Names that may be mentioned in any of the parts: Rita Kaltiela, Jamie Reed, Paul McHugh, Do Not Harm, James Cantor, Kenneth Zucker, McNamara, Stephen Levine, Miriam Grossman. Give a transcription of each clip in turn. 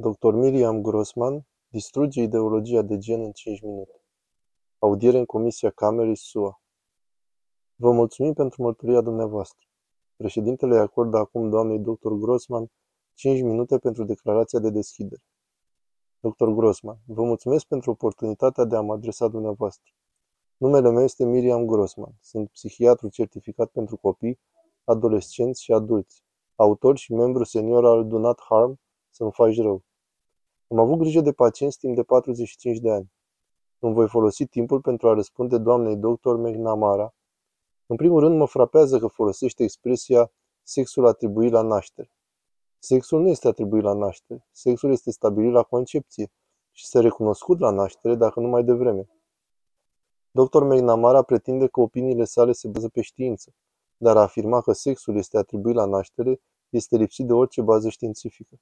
Dr. Miriam Grossman distruge ideologia de gen în 5 minute. Audiere în Comisia Camerei SUA. Vă mulțumim pentru mărturia dumneavoastră. Președintele acordă acum doamnei dr. Grossman 5 minute pentru declarația de deschidere. Dr. Grossman, vă mulțumesc pentru oportunitatea de a mă adresa dumneavoastră. Numele meu este Miriam Grossman. Sunt psihiatru certificat pentru copii, adolescenți și adulți, autor și membru senior al Do Not Harm, Să-mi faci rău. Am avut grijă de pacienți timp de 45 de ani. Îmi voi folosi timpul pentru a răspunde doamnei dr. McNamara. În primul rând, mă frapează că folosește expresia sexul atribuit la naștere. Sexul nu este atribuit la naștere. Sexul este stabilit la concepție și se recunoscut la naștere, dacă nu mai devreme. Dr. McNamara pretinde că opiniile sale se bazează pe știință, dar a afirma că sexul este atribuit la naștere este lipsit de orice bază științifică.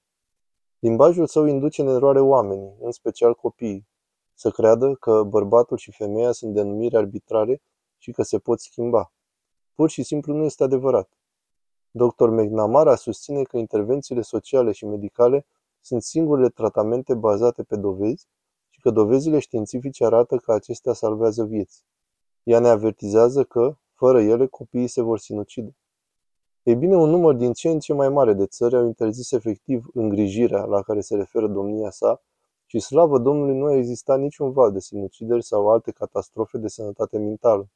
Limbajul său induce în eroare oamenii, în special copiii, să creadă că bărbatul și femeia sunt denumiri arbitrare și că se pot schimba. Pur și simplu nu este adevărat. Dr. McNamara susține că intervențiile sociale și medicale sunt singurele tratamente bazate pe dovezi și că dovezile științifice arată că acestea salvează vieți. Ea ne avertizează că, fără ele, copiii se vor sinucide. Ei bine, un număr din ce în ce mai mare de țări au interzis efectiv îngrijirea la care se referă domnia sa și, slavă Domnului, nu a existat niciun val de sinucideri sau alte catastrofe de sănătate mentală.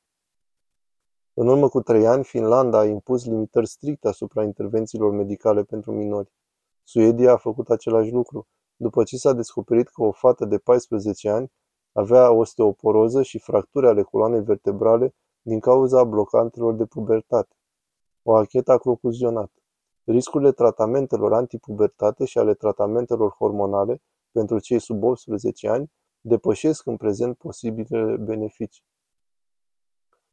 În urmă cu 3 ani, Finlanda a impus limitări stricte asupra intervențiilor medicale pentru minori. Suedia a făcut același lucru, după ce s-a descoperit că o fată de 14 ani avea osteoporoză și fracturi ale coloanei vertebrale din cauza blocantelor de pubertate. O anchetă a concluzionat: riscurile tratamentelor antipubertate și ale tratamentelor hormonale pentru cei sub 18 ani depășesc în prezent posibilele beneficii.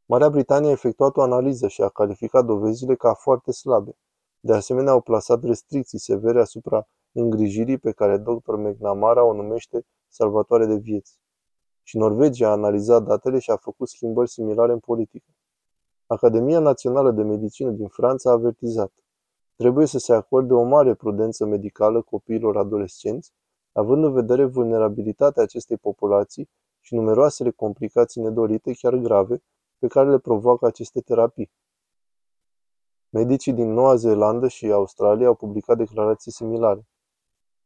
Marea Britanie a efectuat o analiză și a calificat dovezile ca foarte slabe. De asemenea, au plasat restricții severe asupra îngrijirii pe care dr. McNamara o numește salvatoare de vieți. Și Norvegia a analizat datele și a făcut schimbări similare în politică. Academia Națională de Medicină din Franța a avertizat: trebuie să se acorde o mare prudență medicală copiilor adolescenți, având în vedere vulnerabilitatea acestei populații și numeroasele complicații nedorite, chiar grave, pe care le provoacă aceste terapii. Medicii din Noua Zeelandă și Australia au publicat declarații similare.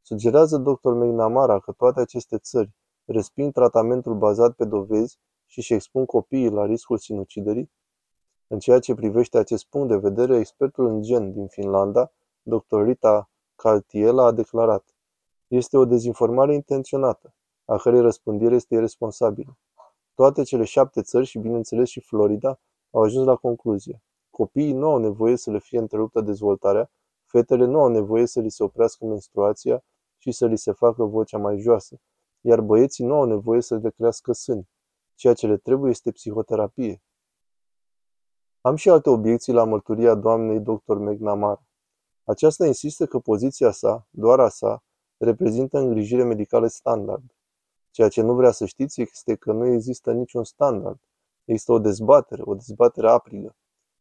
Sugerează dr. McNamara că toate aceste țări resping tratamentul bazat pe dovezi și își expun copiii la riscul sinuciderii. În ceea ce privește acest punct de vedere, expertul în gen din Finlanda, dr. Rita Kaltiela, a declarat: este o dezinformare intenționată, a cărei răspândire este irresponsabilă. Toate cele 7 țări și, bineînțeles, și Florida au ajuns la concluzie: copiii nu au nevoie să le fie întreruptă dezvoltarea, fetele nu au nevoie să li se oprească menstruația și să li se facă vocea mai joasă, iar băieții nu au nevoie să le crească sâni. Ceea ce le trebuie este psihoterapie. Am și alte obiecții la mărturia doamnei dr. McNamara. Aceasta insistă că poziția sa, doar a sa, reprezintă îngrijire medicală standard. Ceea ce nu vrea să știți este că nu există niciun standard. Există o dezbatere aprigă.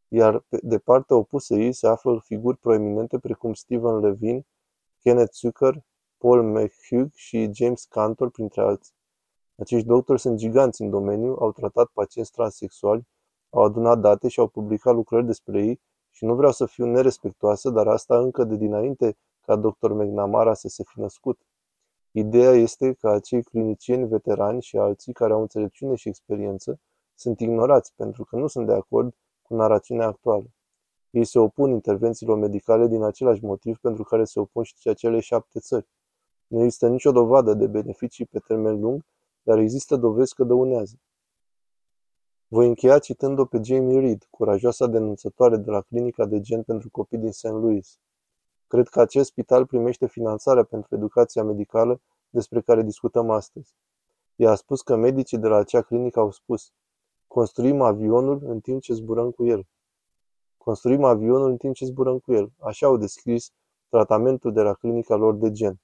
Iar de partea opusă ei se află figuri proeminente precum Stephen Levine, Kenneth Zucker, Paul McHugh și James Cantor, printre alții. Acești doctori sunt giganți în domeniu, au tratat pacienți transexuali, au adunat date și au publicat lucrări despre ei și nu vreau să fiu nerespectuoasă, dar asta încă de dinainte ca dr. McNamara să se fi născut. Ideea este că acei clinicieni veterani și alții care au înțelepciune și experiență sunt ignorați pentru că nu sunt de acord cu narațiunea actuală. Ei se opun intervențiilor medicale din același motiv pentru care se opun și acele 7 țări. Nu există nicio dovadă de beneficii pe termen lung, dar există dovezi că dăunează. Voi încheia citând-o pe Jamie Reed, curajoasa denunțătoare de la Clinica de Gen pentru Copii din St. Louis. Cred că acest spital primește finanțarea pentru educația medicală despre care discutăm astăzi. Ea a spus că medicii de la acea clinică au spus: construim avionul în timp ce zburăm cu el. Construim avionul în timp ce zburăm cu el. Așa au descris tratamentul de la clinica lor de gen.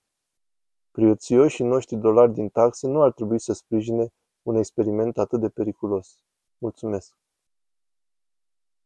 Priețioșii noștri dolari din taxe nu ar trebui să sprijine un experiment atât de periculos. Mulțumesc!